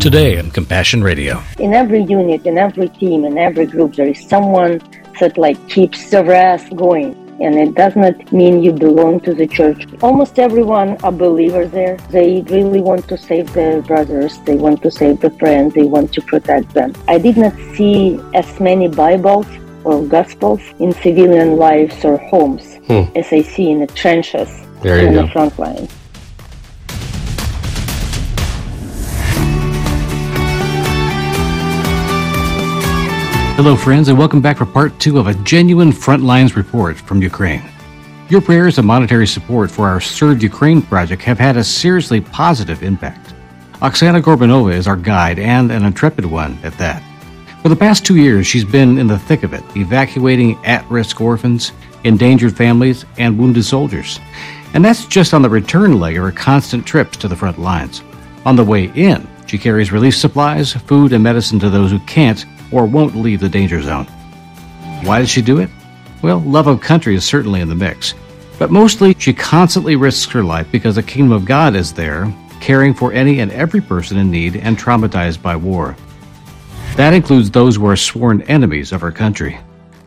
Today on Compassion Radio. In every unit, in every team, in every group, there is someone that keeps the rest going. And it does not mean you belong to the church. Almost everyone are believers there. They really want to save their brothers. They want to save their friends. They want to protect them. I did not see as many Bibles or Gospels in civilian lives or homes as I see in the trenches on the front line. Hello, friends, and welcome back for part 2 of a genuine Frontlines report from Ukraine. Your prayers and monetary support for our Serve Ukraine project have had a seriously positive impact. Oksana Gorbunova is our guide, and an intrepid one at that. For the past 2 years, she's been in the thick of it, evacuating at-risk orphans, endangered families, and wounded soldiers. And that's just on the return leg of her constant trips to the front lines. On the way in, she carries relief supplies, food, and medicine to those who can't or won't leave the danger zone. Why does she do it? Well, love of country is certainly in the mix. But mostly, she constantly risks her life because the kingdom of God is there, caring for any and every person in need and traumatized by war. That includes those who are sworn enemies of our country.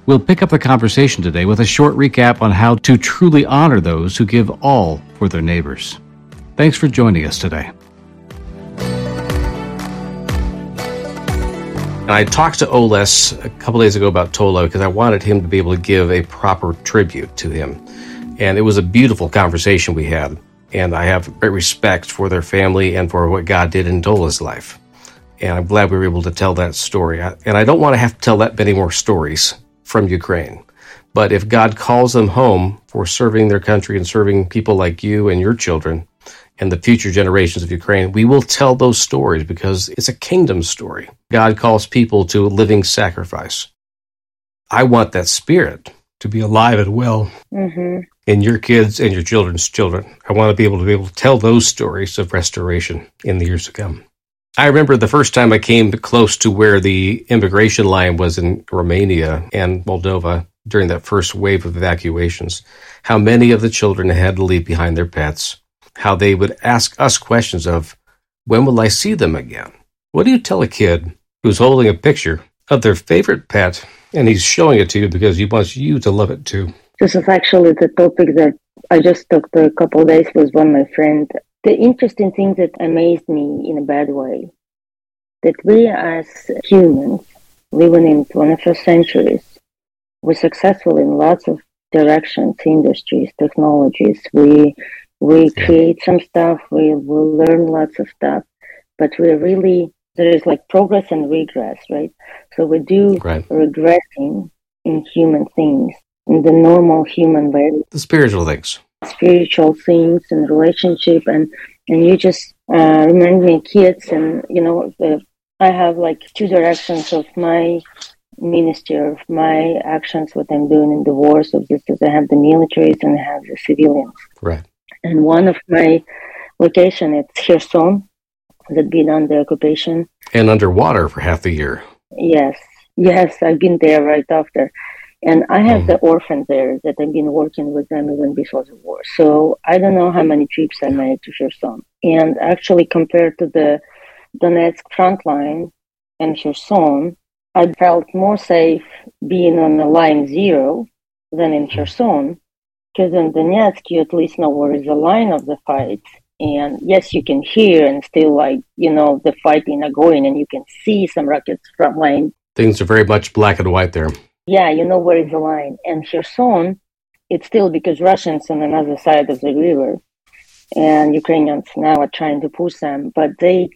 We'll pick up the conversation today with a short recap on how to truly honor those who give all for their neighbors. Thanks for joining us today. And I talked to Oles a couple days ago about Tolo because I wanted him to be able to give a proper tribute to him. And it was a beautiful conversation we had. And I have great respect for their family and for what God did in Tolo's life. And I'm glad we were able to tell that story. And I don't want to have to tell that many more stories from Ukraine. But if God calls them home for serving their country and serving people like you and your children and the future generations of Ukraine, we will tell those stories because it's a kingdom story. God calls people to a living sacrifice. I want that spirit to be alive and well in your kids and your children's children. I want to be able to tell those stories of restoration in the years to come. I remember the first time I came close to where the immigration line was in Romania and Moldova during that first wave of evacuations, how many of the children had to leave behind their pets, how they would ask us questions of, when will I see them again? What do you tell a kid who's holding a picture of their favorite pet, and he's showing it to you because he wants you to love it too? This is actually the topic that I just talked a couple of days with one of my friends. The interesting thing that amazed me in a bad way, that we as humans living in 21st centuries, we're successful in lots of directions, industries, technologies. We create some stuff, we learn lots of stuff, but there is progress and regress, right? So we do regressing in human things, in the normal human way. The spiritual things and relationship. And you just remind me of kids. And, I have two directions of my ministry, of my actions, what I'm doing in the wars of this, is I have the militaries and I have the civilians. Right. And one of my location, it's Kherson, that been under occupation. And underwater for half the year. Yes, I've been there right after. And I have the orphans there that I've been working with them even before the war. So I don't know how many trips I made to Kherson. And actually compared to the Donetsk front line and Kherson, I felt more safe being on the line zero than in Kherson. Because in Donetsk, you at least know where is the line of the fight. And yes, you can hear and still the fighting are going and you can see some rockets from line. Things are very much black and white there. Yeah, you know where is the line. And Kherson, it's still because Russians on another side of the river and Ukrainians now are trying to push them. But they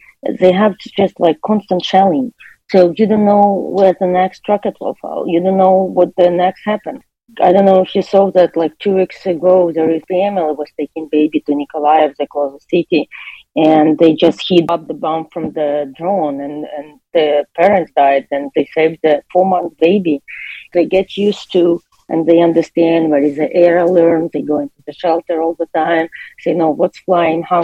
have just constant shelling. So you don't know where the next rocket will fall. You don't know what the next happens. I don't know if you saw that 2 weeks ago, there is the family was taking baby to Nikolayev, the closest city, and they just hit up the bomb from the drone and the parents died and they saved the 4-month baby. They get used to and they understand where is the air alert. They go into the shelter all the time. They know what's flying, how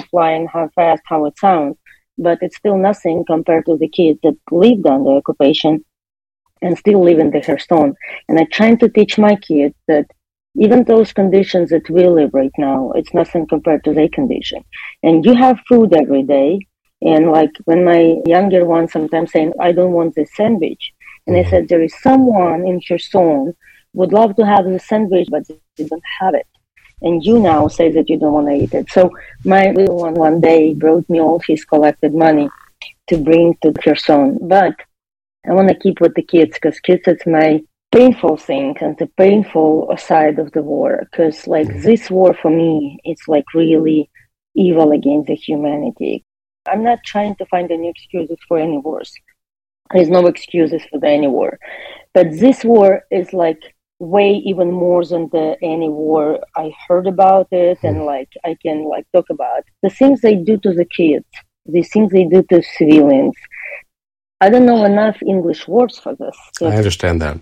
fast, how it sounds. But it's still nothing compared to the kids that lived under occupation and still live in the Kherson. And I'm trying to teach my kids that even those conditions that we live right now, it's nothing compared to their condition. And you have food every day, And like when my younger one sometimes saying, I don't want this sandwich. And I said, there is someone in Kherson would love to have the sandwich, but they don't have it. And you now say that you don't want to eat it. So my little one one day brought me all his collected money to bring to Kherson. But I want to keep with the kids, because kids, it's my painful thing and the painful side of the war. Because like this war for me, it's like really evil against the humanity. I'm not trying to find any excuses for any wars. There's no excuses for any war. But this war is like way even more than any war I heard about it. And like I can like talk about the things they do to the kids, the things they do to civilians. I don't know enough English words for this. I understand that.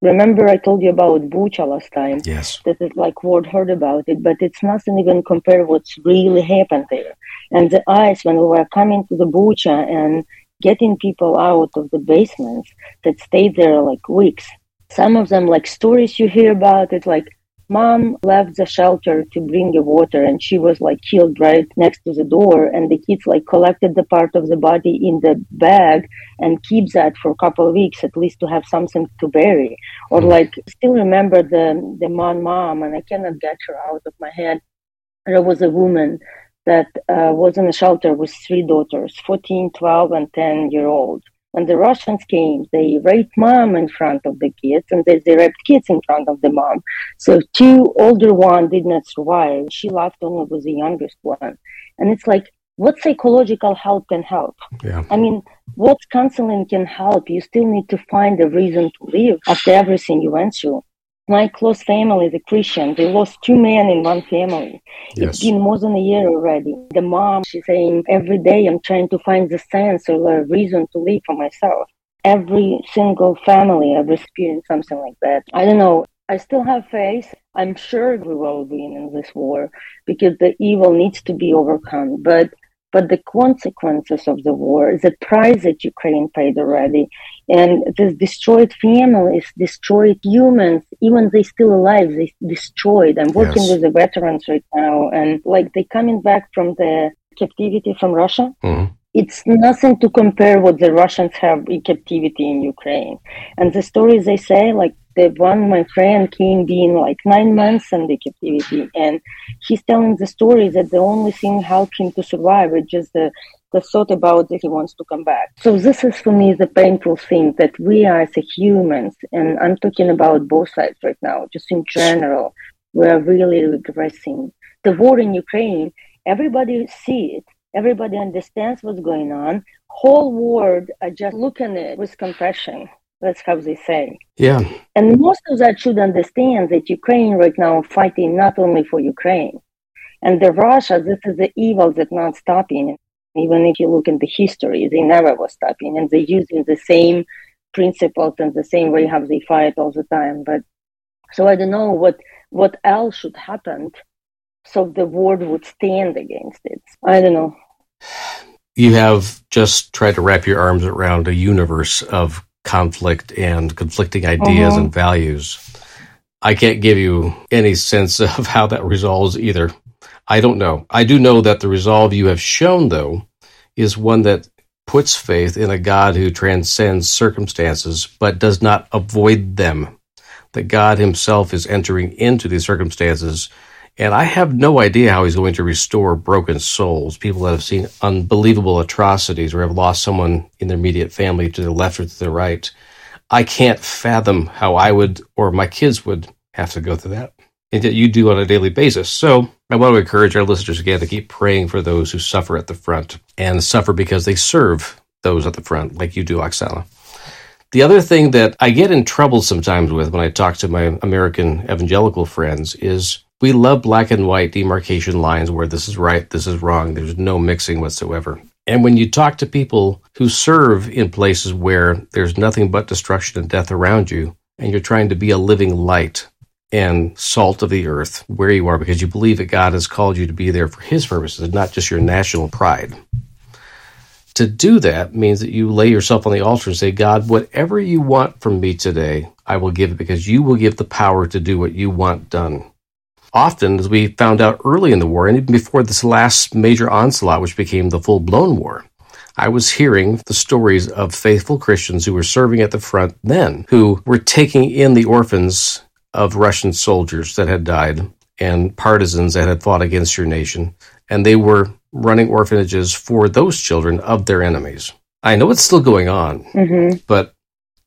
Remember I told you about Bucha last time? Yes. That is like word heard about it, but it's nothing even compared what's really happened there. And the ice, when we were coming to the Bucha and getting people out of the basements that stayed there like weeks, some of them like stories you hear about it, like mom left the shelter to bring the water and she was like killed right next to the door, and the kids like collected the part of the body in the bag and keep that for a couple of weeks at least to have something to bury. Or like still remember the mom, and I cannot get her out of my head. There was a woman that was in a shelter with three daughters, 14, 12, and 10-year-old. When the Russians came, they raped mom in front of the kids, and they raped kids in front of the mom. So two older one did not survive. She left only with the youngest one. And it's like, what psychological help can help? Yeah. I mean, what counseling can help? You still need to find a reason to live after everything you went through. My close family, the Christian, they lost two men in one family. Yes. It's been more than a year already. The mom, she's saying, every day I'm trying to find the sense or a reason to live for myself. Every single family, I've experienced something like that. I don't know. I still have faith. I'm sure we will win in this war because the evil needs to be overcome. But the consequences of the war, the price that Ukraine paid already, and this destroyed families, destroyed humans, even they still alive, they destroyed. I'm working with the veterans right now, and like they coming back from the captivity from Russia. Mm-hmm. It's nothing to compare what the Russians have in captivity in Ukraine. And the stories they say, like the one my friend came being like 9 months in the captivity, and he's telling the story that the only thing helped him to survive is just the thought about that he wants to come back. So this is for me the painful thing that we are as humans, and I'm talking about both sides right now, just in general, we are really regressing. The war in Ukraine, everybody see it. Everybody understands what's going on. Whole world are just looking at it with compassion. That's how they say. Yeah. And most of that should understand that Ukraine right now fighting not only for Ukraine. And the Russia, this is the evil that's not stopping. Even if you look at the history, they never was stopping. And they're using the same principles and the same way how they fight all the time. But so I don't know what else should happen so the world would stand against it. I don't know. You have just tried to wrap your arms around a universe of conflict and conflicting ideas and values. I can't give you any sense of how that resolves either. I don't know. I do know that the resolve you have shown, though, is one that puts faith in a God who transcends circumstances but does not avoid them, that God himself is entering into these circumstances. And I have no idea how he's going to restore broken souls, people that have seen unbelievable atrocities or have lost someone in their immediate family to the left or to the right. I can't fathom how I would or my kids would have to go through that. And yet you do on a daily basis. So I want to encourage our listeners again to keep praying for those who suffer at the front and suffer because they serve those at the front like you do, Oksana. The other thing that I get in trouble sometimes with when I talk to my American evangelical friends is we love black and white demarcation lines where this is right, this is wrong. There's no mixing whatsoever. And when you talk to people who serve in places where there's nothing but destruction and death around you, and you're trying to be a living light and salt of the earth where you are because you believe that God has called you to be there for his purposes and not just your national pride. To do that means that you lay yourself on the altar and say, God, whatever you want from me today, I will give it because you will give the power to do what you want done. Often, as we found out early in the war, and even before this last major onslaught, which became the full-blown war, I was hearing the stories of faithful Christians who were serving at the front then, who were taking in the orphans of Russian soldiers that had died and partisans that had fought against your nation, and they were running orphanages for those children of their enemies. I know it's still going on, but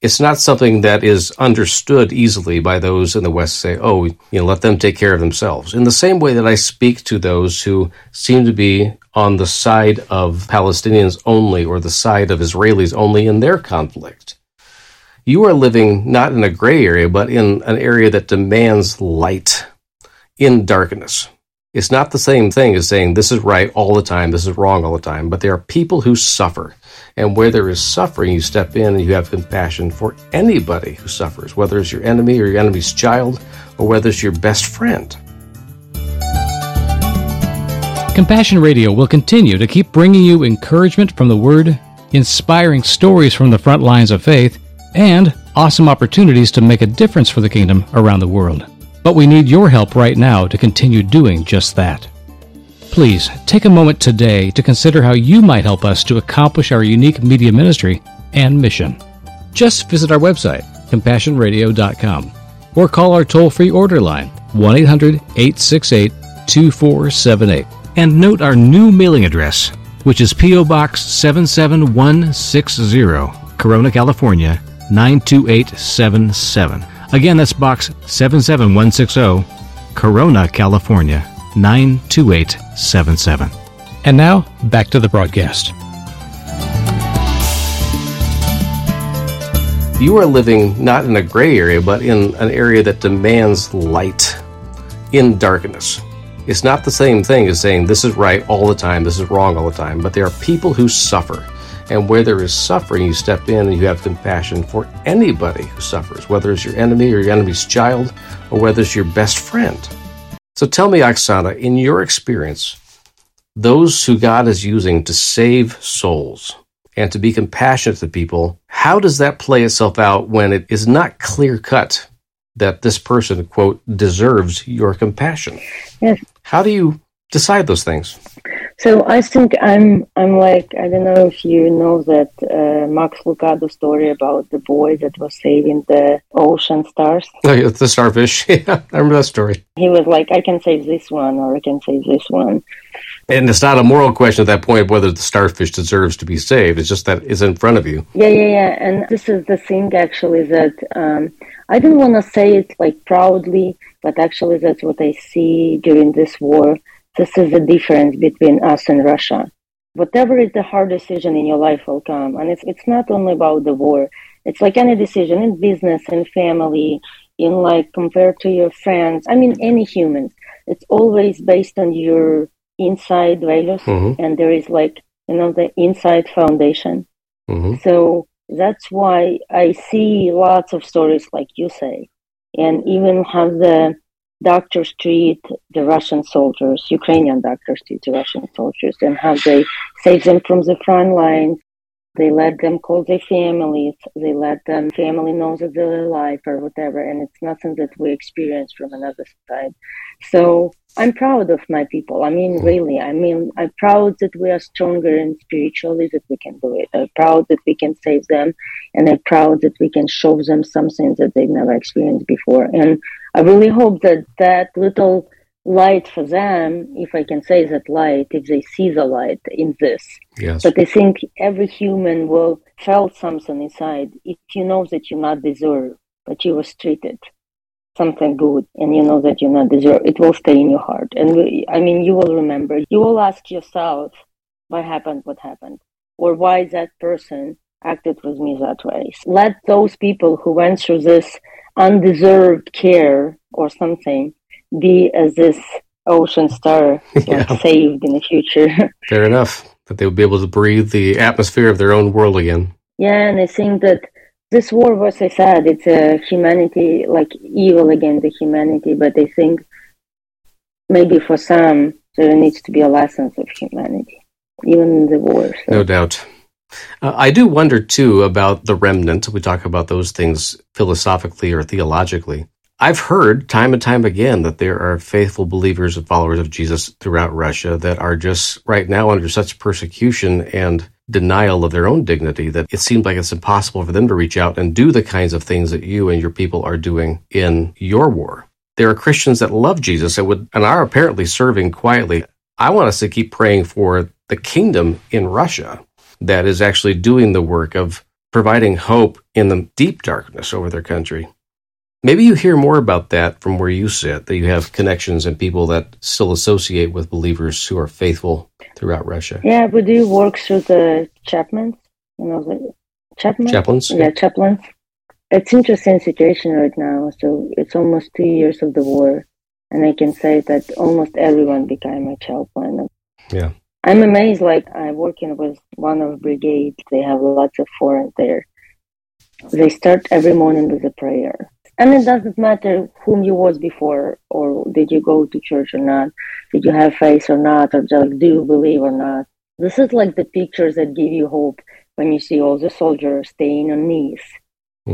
it's not something that is understood easily by those in the West say, oh, you know, let them take care of themselves. In the same way that I speak to those who seem to be on the side of Palestinians only or the side of Israelis only in their conflict. You are living not in a gray area, but in an area that demands light in darkness. It's not the same thing as saying this is right all the time, this is wrong all the time, but there are people who suffer. And where there is suffering, you step in and you have compassion for anybody who suffers, whether it's your enemy or your enemy's child, or whether it's your best friend. Compassion Radio will continue to keep bringing you encouragement from the Word, inspiring stories from the front lines of faith, and awesome opportunities to make a difference for the kingdom around the world. But we need your help right now to continue doing just that. Please take a moment today to consider how you might help us to accomplish our unique media ministry and mission. Just visit our website, CompassionRadio.com, or call our toll-free order line, 1-800-868-2478. And note our new mailing address, which is P.O. Box 77160, Corona, California, 92877. Again, that's Box 77160, Corona, California, 92877. And now, back to the broadcast. You are living not in a gray area, but in an area that demands light in darkness. It's not the same thing as saying this is right all the time, this is wrong all the time, but there are people who suffer. And where there is suffering, you step in and you have compassion for anybody who suffers, whether it's your enemy or your enemy's child, or whether it's your best friend. So tell me, Oksana, in your experience, those who God is using to save souls and to be compassionate to people, how does that play itself out when it is not clear-cut that this person, quote, deserves your compassion? Yes. How do you decide those things? So I think I'm like, I don't know if you know that Max Lucado story about the boy that was saving the ocean stars. Oh, yeah, the starfish. Yeah, I remember that story. He was like, I can save this one or I can save this one. And it's not a moral question at that point whether the starfish deserves to be saved. It's just that it's in front of you. Yeah. And this is the thing, actually, that I don't want to say it like proudly, but actually that's what I see during this war. This is the difference between us and Russia. Whatever is the hard decision in your life will come. And it's not only about the war. It's like any decision in business, in family, in like compared to your friends. I mean, any humans. It's always based on your inside values. Mm-hmm. And there is like, you know, the inside foundation. Mm-hmm. So that's why I see lots of stories like you say. And even have the doctors treat the Russian soldiers, Ukrainian doctors treat the Russian soldiers, and how they save them from the front lines. They let them call their families. They let them family know that they're alive or whatever. And it's nothing that we experience from another side. So I'm proud of my people. I mean, really, I'm proud that we are stronger and spiritually that we can do it. I'm proud that we can save them. And I'm proud that we can show them something that they've never experienced before. And I really hope that that little light for them, if I can say that light, if they see the light in this. Yes. But I think every human will feel something inside. If you know that you not deserve, but you was treated something good, and you know that you not deserve, it will stay in your heart. And you will remember. You will ask yourself, what happened? Or why that person acted with me that way? Let those people who went through this undeserved care or something be as this ocean star saved in the future. Fair enough, that they would be able to breathe the atmosphere of their own world again. Yeah, and I think that this war was, I said, it's a humanity, like evil against the humanity, but I think maybe for some there needs to be a lesson of humanity, even in the war. So. No doubt. I do wonder, too, about the remnant. We talk about those things philosophically or theologically. I've heard time and time again that there are faithful believers and followers of Jesus throughout Russia that are just right now under such persecution and denial of their own dignity that it seemed like it's impossible for them to reach out and do the kinds of things that you and your people are doing in your war. There are Christians that love Jesus and are apparently serving quietly. I want us to keep praying for the kingdom in Russia that is actually doing the work of providing hope in the deep darkness over their country. Maybe you hear more about that from where you sit, that you have connections and people that still associate with believers who are faithful throughout Russia. Yeah, we do work through the chaplains. You know, the chaplains? Yeah, chaplains. It's an interesting situation right now. So it's almost 2 years of the war, and I can say that almost everyone became a chaplain. Yeah. I'm amazed, like, I'm working with one of brigades. They have lots of foreign there. They start every morning with a prayer. And it doesn't matter whom you was before, or did you go to church or not, did you have faith or not, or just do you believe or not. This is like the pictures that give you hope when you see all the soldiers staying on knees,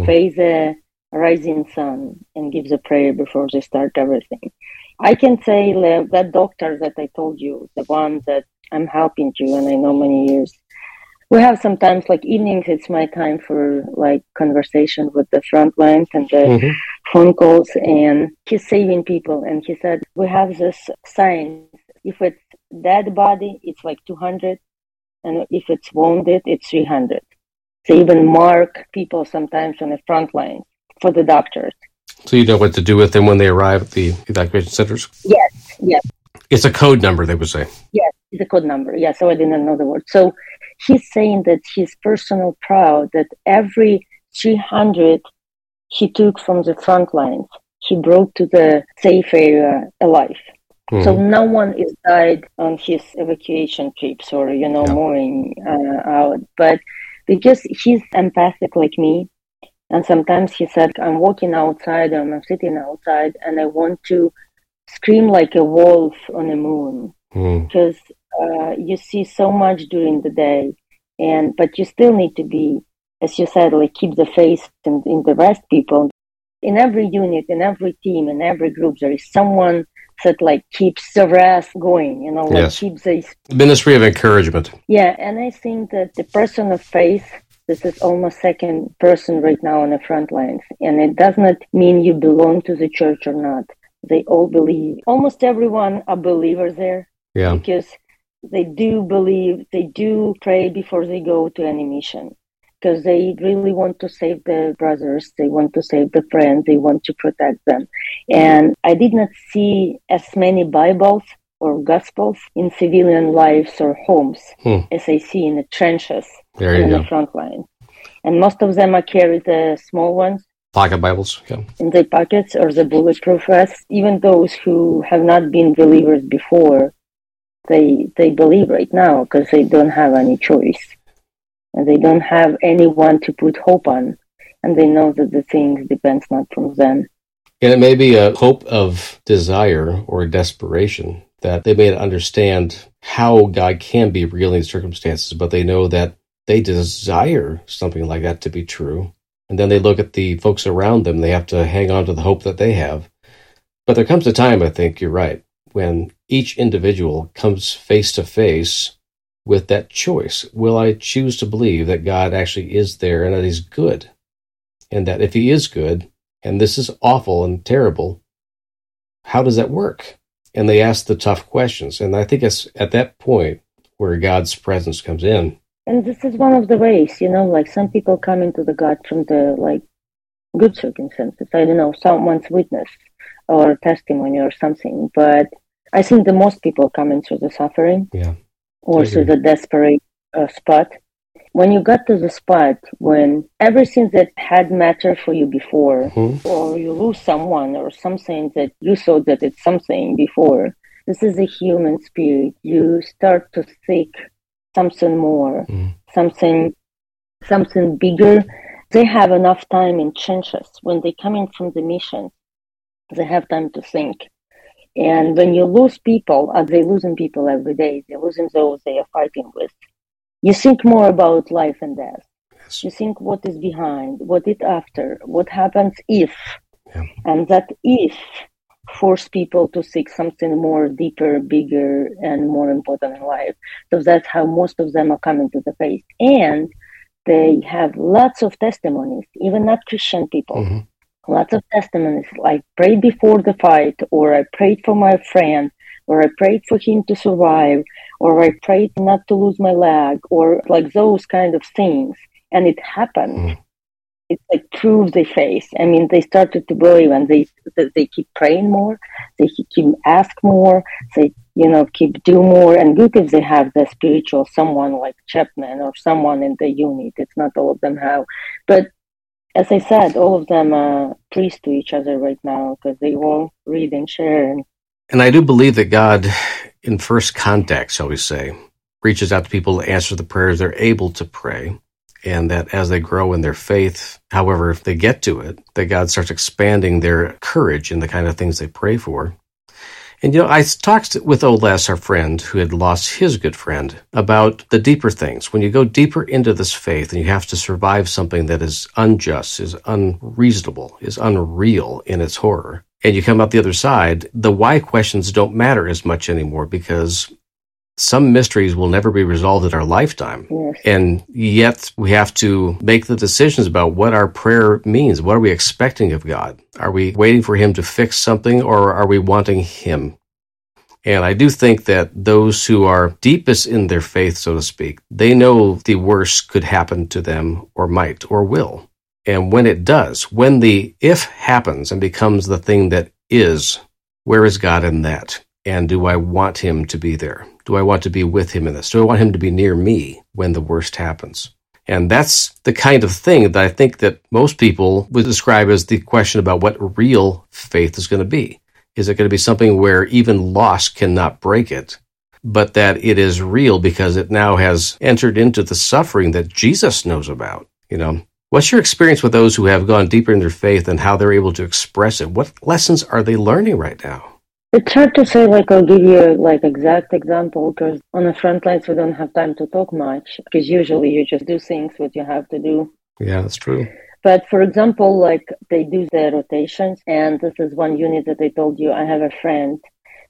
face the rising sun, and give the prayer before they start everything. I can say, Lev, that doctor that I told you, the one that I'm helping to, and I know many years, we have sometimes, like, evenings, it's my time for, like, conversation with the front lines and the phone calls, and he's saving people. And he said, we have this sign. If it's dead body, it's like 200. And if it's wounded, it's 300. They even mark people sometimes on the front line for the doctors. So you know what to do with them when they arrive at the evacuation centers? Yes, yes. It's a code number, they would say. Yes, it's a code number. Yeah, so I didn't know the word. So he's saying that he's personal proud that every 300 he took from the front lines, he brought to the safe area alive. So no one is died on his evacuation trips or, you know, mooring out. But because he's empathic like me, and sometimes he said, I'm walking outside, and I'm sitting outside, and I want to scream like a wolf on the moon. Because you see so much during the day, but you still need to be, as you said, like, keep the faith in the rest people. In every unit, in every team, in every group, there is someone that, like, keeps the rest going, you know, like keeps the ministry of encouragement. Yeah, and I think that the person of faith, this is almost second person right now on the front lines, and it does not mean you belong to the church or not. They all believe. Almost everyone a believer there. Yeah. Because they do believe, they do pray before they go to any mission, because they really want to save their brothers, they want to save the friends, they want to protect them. And I did not see as many Bibles or Gospels in civilian lives or homes as I see in the trenches and the front line. And most of them are carried the small ones. Pocket Bibles, in their pockets, or the bulletproof vests. Even those who have not been believers before, they believe right now because they don't have any choice, and they don't have anyone to put hope on, and they know that the things depends not from them. And it may be a hope of desire or desperation that they may understand how God can be real in circumstances, but they know that they desire something like that to be true. And then they look at the folks around them. They have to hang on to the hope that they have. But there comes a time, I think you're right, when each individual comes face to face with that choice. Will I choose to believe that God actually is there and that he's good? And that if he is good, and this is awful and terrible, how does that work? And they ask the tough questions. And I think it's at that point where God's presence comes in. And this is one of the ways, you know, like, some people come into the God from the, like, good circumstances. I don't know, someone's witness or testimony or something. But I think the most people come in through the suffering or through the desperate spot. When you got to the spot when everything that had mattered for you before, or you lose someone or something that you thought that it's something before, this is a human spirit. You start to think something more, something bigger. They have enough time in trenches. When they come in from the mission, they have time to think. And when you lose people, are they losing people every day? They're losing those they are fighting with. You think more about life and death. Yes. You think what is behind, what is after, what happens if. And that if force people to seek something more deeper, bigger, and more important in life. So that's how most of them are coming to the faith. And they have lots of testimonies, even not Christian people. Mm-hmm. Lots of testimonies, like prayed before the fight, or I prayed for my friend, or I prayed for him to survive, or I prayed not to lose my leg, or like those kind of things. And it happened. Mm-hmm. It like proves their faith. I mean, they started to believe, and they keep praying more, they keep ask more, they, you know, keep do more. And good if they have the spiritual someone like Chapman or someone in the unit. It's not all of them have. But as I said, all of them are priests to each other right now because they all read and share. And I do believe that God, in first contact, shall we say, reaches out to people to answer the prayers they're able to pray. And that as they grow in their faith, however, if they get to it, that God starts expanding their courage in the kind of things they pray for. And, you know, I talked with Oles, our friend, who had lost his good friend, about the deeper things. When you go deeper into this faith and you have to survive something that is unjust, is unreasonable, is unreal in its horror, and you come out the other side, the why questions don't matter as much anymore because some mysteries will never be resolved in our lifetime. Yes. And yet we have to make the decisions about what our prayer means. What are we expecting of God? Are we waiting for him to fix something, or are we wanting him? And I do think that those who are deepest in their faith, so to speak, they know the worst could happen to them or might or will. And when it does, when the if happens and becomes the thing that is, where is God in that? And do I want him to be there? Do I want to be with him in this? Do I want him to be near me when the worst happens? And that's the kind of thing that I think that most people would describe as the question about what real faith is going to be. Is it going to be something where even loss cannot break it, but that it is real because it now has entered into the suffering that Jesus knows about? You know, what's your experience with those who have gone deeper in their faith and how they're able to express it? What lessons are they learning right now? It's hard to say, like, I'll give you, like, exact example, because on the front lines, we don't have time to talk much, because usually you just do things what you have to do. Yeah, that's true. But, for example, like, they do their rotations, and this is one unit that I told you, I have a friend,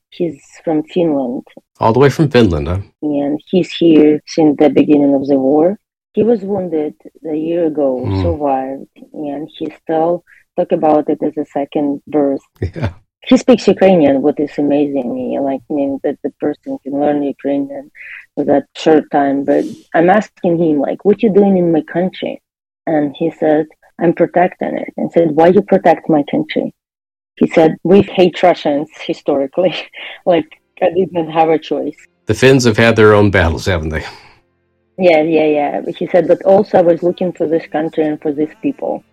he's from Finland. All the way from Finland, huh? And he's here since the beginning of the war. He was wounded a year ago, survived, and he still talk about it as a second birth. Yeah. He speaks Ukrainian, what is amazing me. Like, I mean, that the person can learn Ukrainian for that short time. But I'm asking him, like, what you doing in my country? And he said, I'm protecting it. And said, why you protect my country? He said, we hate Russians historically. Like, I didn't have a choice. The Finns have had their own battles, haven't they? Yeah. He said, but also I was looking for this country and for these people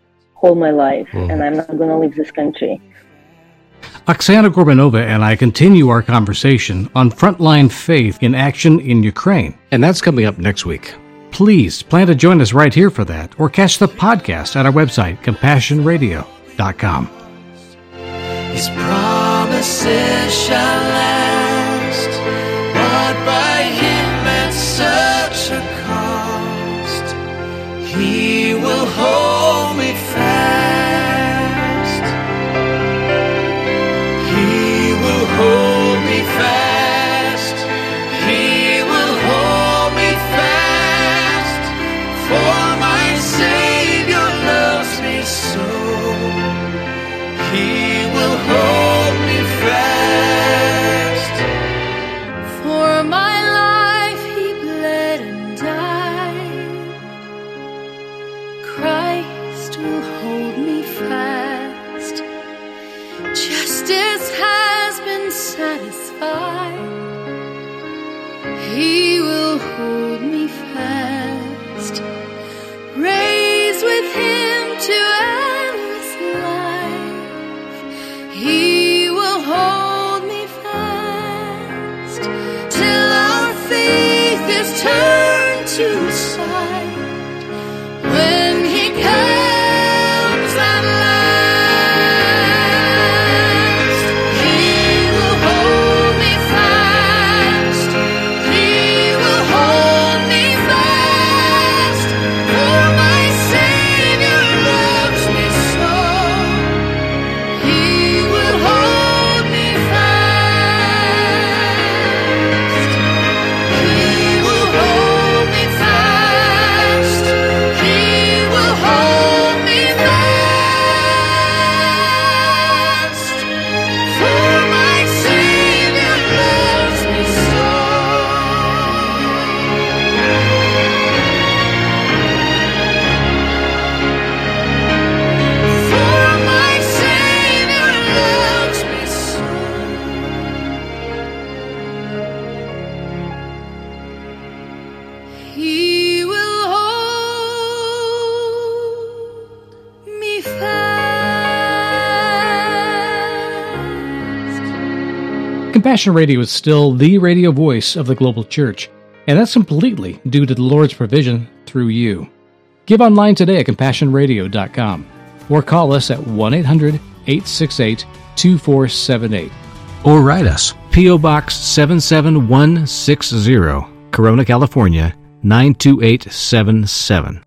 all my life. Mm-hmm. And I'm not going to leave this country. Oksana Gorbunova and I continue our conversation on Frontline Faith in Action in Ukraine. And that's coming up next week. Please plan to join us right here for that, or catch the podcast at our website, CompassionRadio.com. His promises shall last, bought by him at such a cost. He will hold me fast. Compassion Radio is still the radio voice of the global church, and that's completely due to the Lord's provision through you. Give online today at CompassionRadio.com or call us at 1-800-868-2478. Or write us, P.O. Box 77160, Corona, California, 92877.